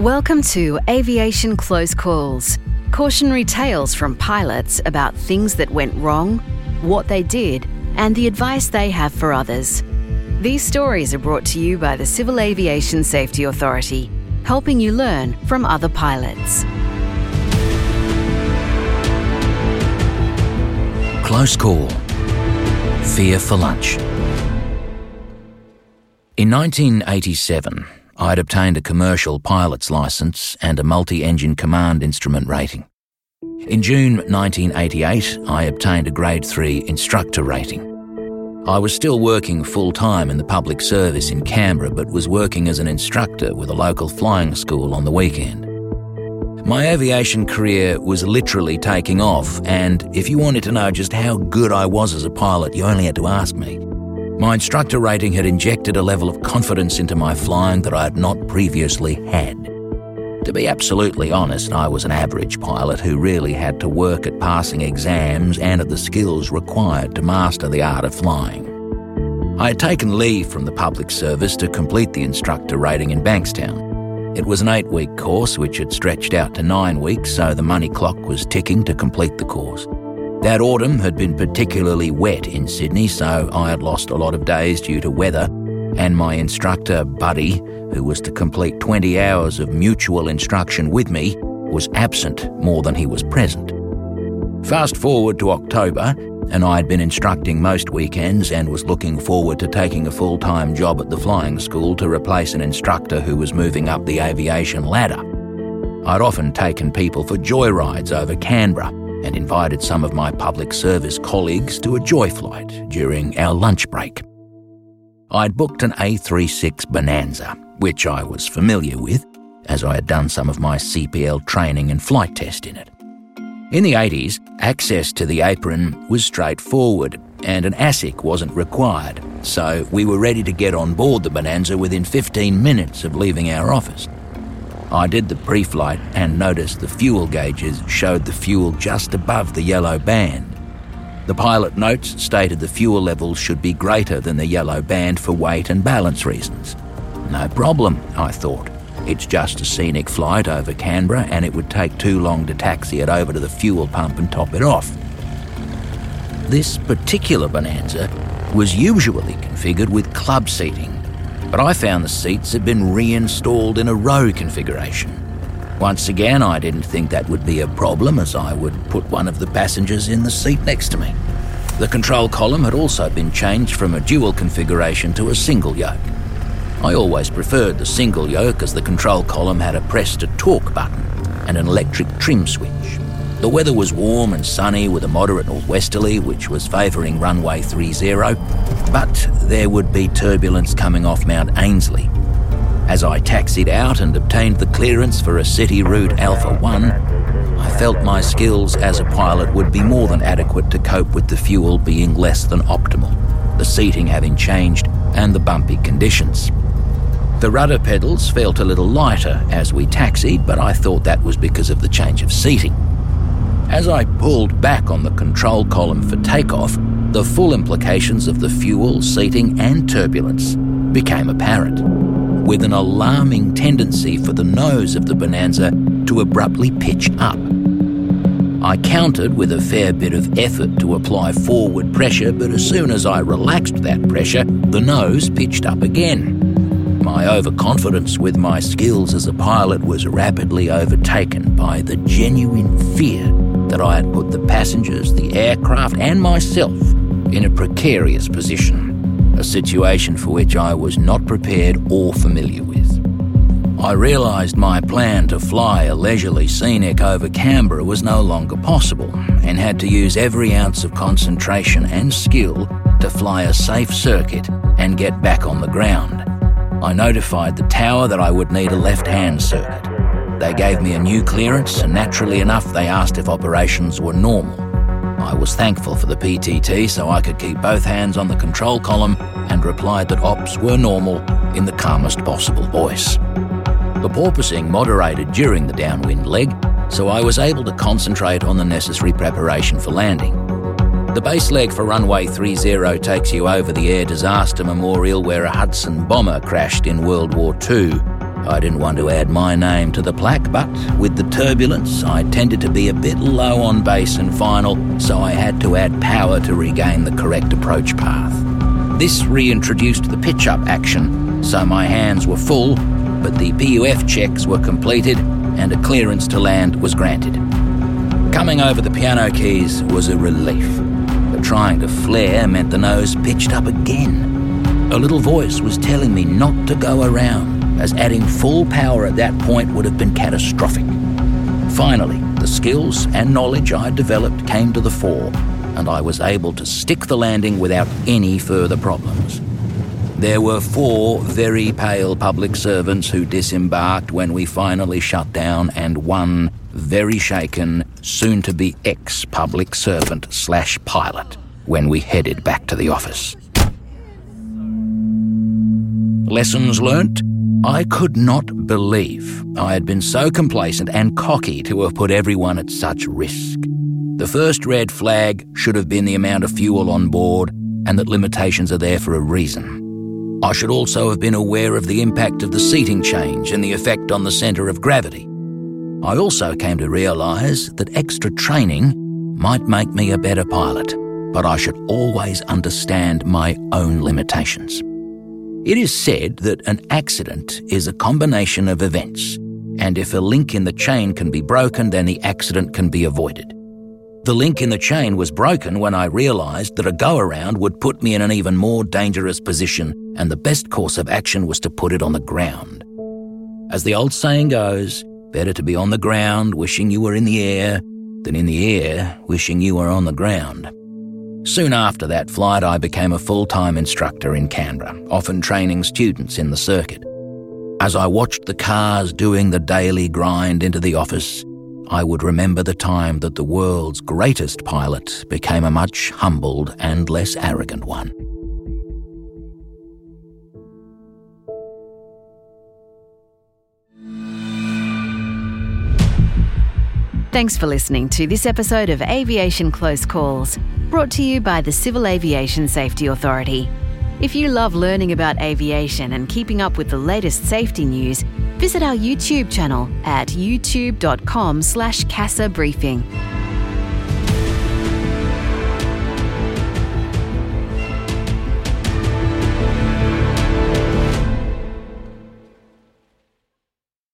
Welcome to Aviation Close Calls, cautionary tales from pilots about things that went wrong, what they did, and the advice they have for others. These stories are brought to you by the Civil Aviation Safety Authority, helping you learn from other pilots. Close Call. Fear for lunch. In 1987, I'd obtained a commercial pilot's licence and a multi-engine command instrument rating. In June 1988, I obtained a Grade 3 instructor rating. I was still working full-time in the public service in Canberra, but was working as an instructor with a local flying school on the weekend. My aviation career was literally taking off, and if you wanted to know just how good I was as a pilot, you only had to ask me. My instructor rating had injected a level of confidence into my flying that I had not previously had. To be absolutely honest, I was an average pilot who really had to work at passing exams and at the skills required to master the art of flying. I had taken leave from the public service to complete the instructor rating in Bankstown. It was an 8-week course which had stretched out to 9 weeks, so the money clock was ticking to complete the course. That autumn had been particularly wet in Sydney, so I had lost a lot of days due to weather, and my instructor, Buddy, who was to complete 20 hours of mutual instruction with me, was absent more than he was present. Fast forward to October, and I had been instructing most weekends and was looking forward to taking a full-time job at the flying school to replace an instructor who was moving up the aviation ladder. I'd often taken people for joyrides over Canberra, and invited some of my public service colleagues to a joy flight during our lunch break. I'd booked an A36 Bonanza, which I was familiar with, as I had done some of my CPL training and flight test in it. In the 80s, access to the apron was straightforward, and an ASIC wasn't required, so we were ready to get on board the Bonanza within 15 minutes of leaving our office. I did the pre-flight and noticed the fuel gauges showed the fuel just above the yellow band. The pilot notes stated the fuel levels should be greater than the yellow band for weight and balance reasons. No problem, I thought. It's just a scenic flight over Canberra and it would take too long to taxi it over to the fuel pump and top it off. This particular Bonanza was usually configured with club seating, but I found the seats had been reinstalled in a row configuration. Once again, I didn't think that would be a problem as I would put one of the passengers in the seat next to me. The control column had also been changed from a dual configuration to a single yoke. I always preferred the single yoke as the control column had a press to torque button and an electric trim switch. The weather was warm and sunny with a moderate northwesterly, which was favouring runway 30, but there would be turbulence coming off Mount Ainslie. As I taxied out and obtained the clearance for a city route Alpha 1, I felt my skills as a pilot would be more than adequate to cope with the fuel being less than optimal, the seating having changed, and the bumpy conditions. The rudder pedals felt a little lighter as we taxied, but I thought that was because of the change of seating. As I pulled back on the control column for takeoff, the full implications of the fuel, seating and turbulence became apparent, with an alarming tendency for the nose of the Bonanza to abruptly pitch up. I countered with a fair bit of effort to apply forward pressure, but as soon as I relaxed that pressure, the nose pitched up again. My overconfidence with my skills as a pilot was rapidly overtaken by the genuine fear that I had put the passengers, the aircraft and myself in a precarious position, a situation for which I was not prepared or familiar with. I realised my plan to fly a leisurely scenic over Canberra was no longer possible and had to use every ounce of concentration and skill to fly a safe circuit and get back on the ground. I notified the tower that I would need a left-hand circuit. They gave me a new clearance and naturally enough they asked if operations were normal. I was thankful for the PTT so I could keep both hands on the control column and replied that ops were normal in the calmest possible voice. The porpoising moderated during the downwind leg, so I was able to concentrate on the necessary preparation for landing. The base leg for runway 30 takes you over the Air Disaster Memorial where a Hudson bomber crashed in World War II, I didn't want to add my name to the plaque, but with the turbulence, I tended to be a bit low on base and final, so I had to add power to regain the correct approach path. This reintroduced the pitch-up action, so my hands were full, but the PUF checks were completed and a clearance to land was granted. Coming over the piano keys was a relief, but trying to flare meant the nose pitched up again. A little voice was telling me not to go around, as adding full power at that point would have been catastrophic. Finally, the skills and knowledge I developed came to the fore, and I was able to stick the landing without any further problems. There were four very pale public servants who disembarked when we finally shut down, and one very shaken, soon-to-be ex-public servant/pilot when we headed back to the office. Lessons learnt? I could not believe I had been so complacent and cocky to have put everyone at such risk. The first red flag should have been the amount of fuel on board, and that limitations are there for a reason. I should also have been aware of the impact of the seating change and the effect on the centre of gravity. I also came to realise that extra training might make me a better pilot, but I should always understand my own limitations. It is said that an accident is a combination of events, and if a link in the chain can be broken, then the accident can be avoided. The link in the chain was broken when I realised that a go-around would put me in an even more dangerous position, and the best course of action was to put it on the ground. As the old saying goes, better to be on the ground wishing you were in the air than in the air wishing you were on the ground. Soon after that flight, I became a full-time instructor in Canberra, often training students in the circuit. As I watched the cars doing the daily grind into the office, I would remember the time that the world's greatest pilot became a much humbled and less arrogant one. Thanks for listening to this episode of Aviation Close Calls, brought to you by the Civil Aviation Safety Authority. If you love learning about aviation and keeping up with the latest safety news, visit our YouTube channel at youtube.com/CASA Briefing.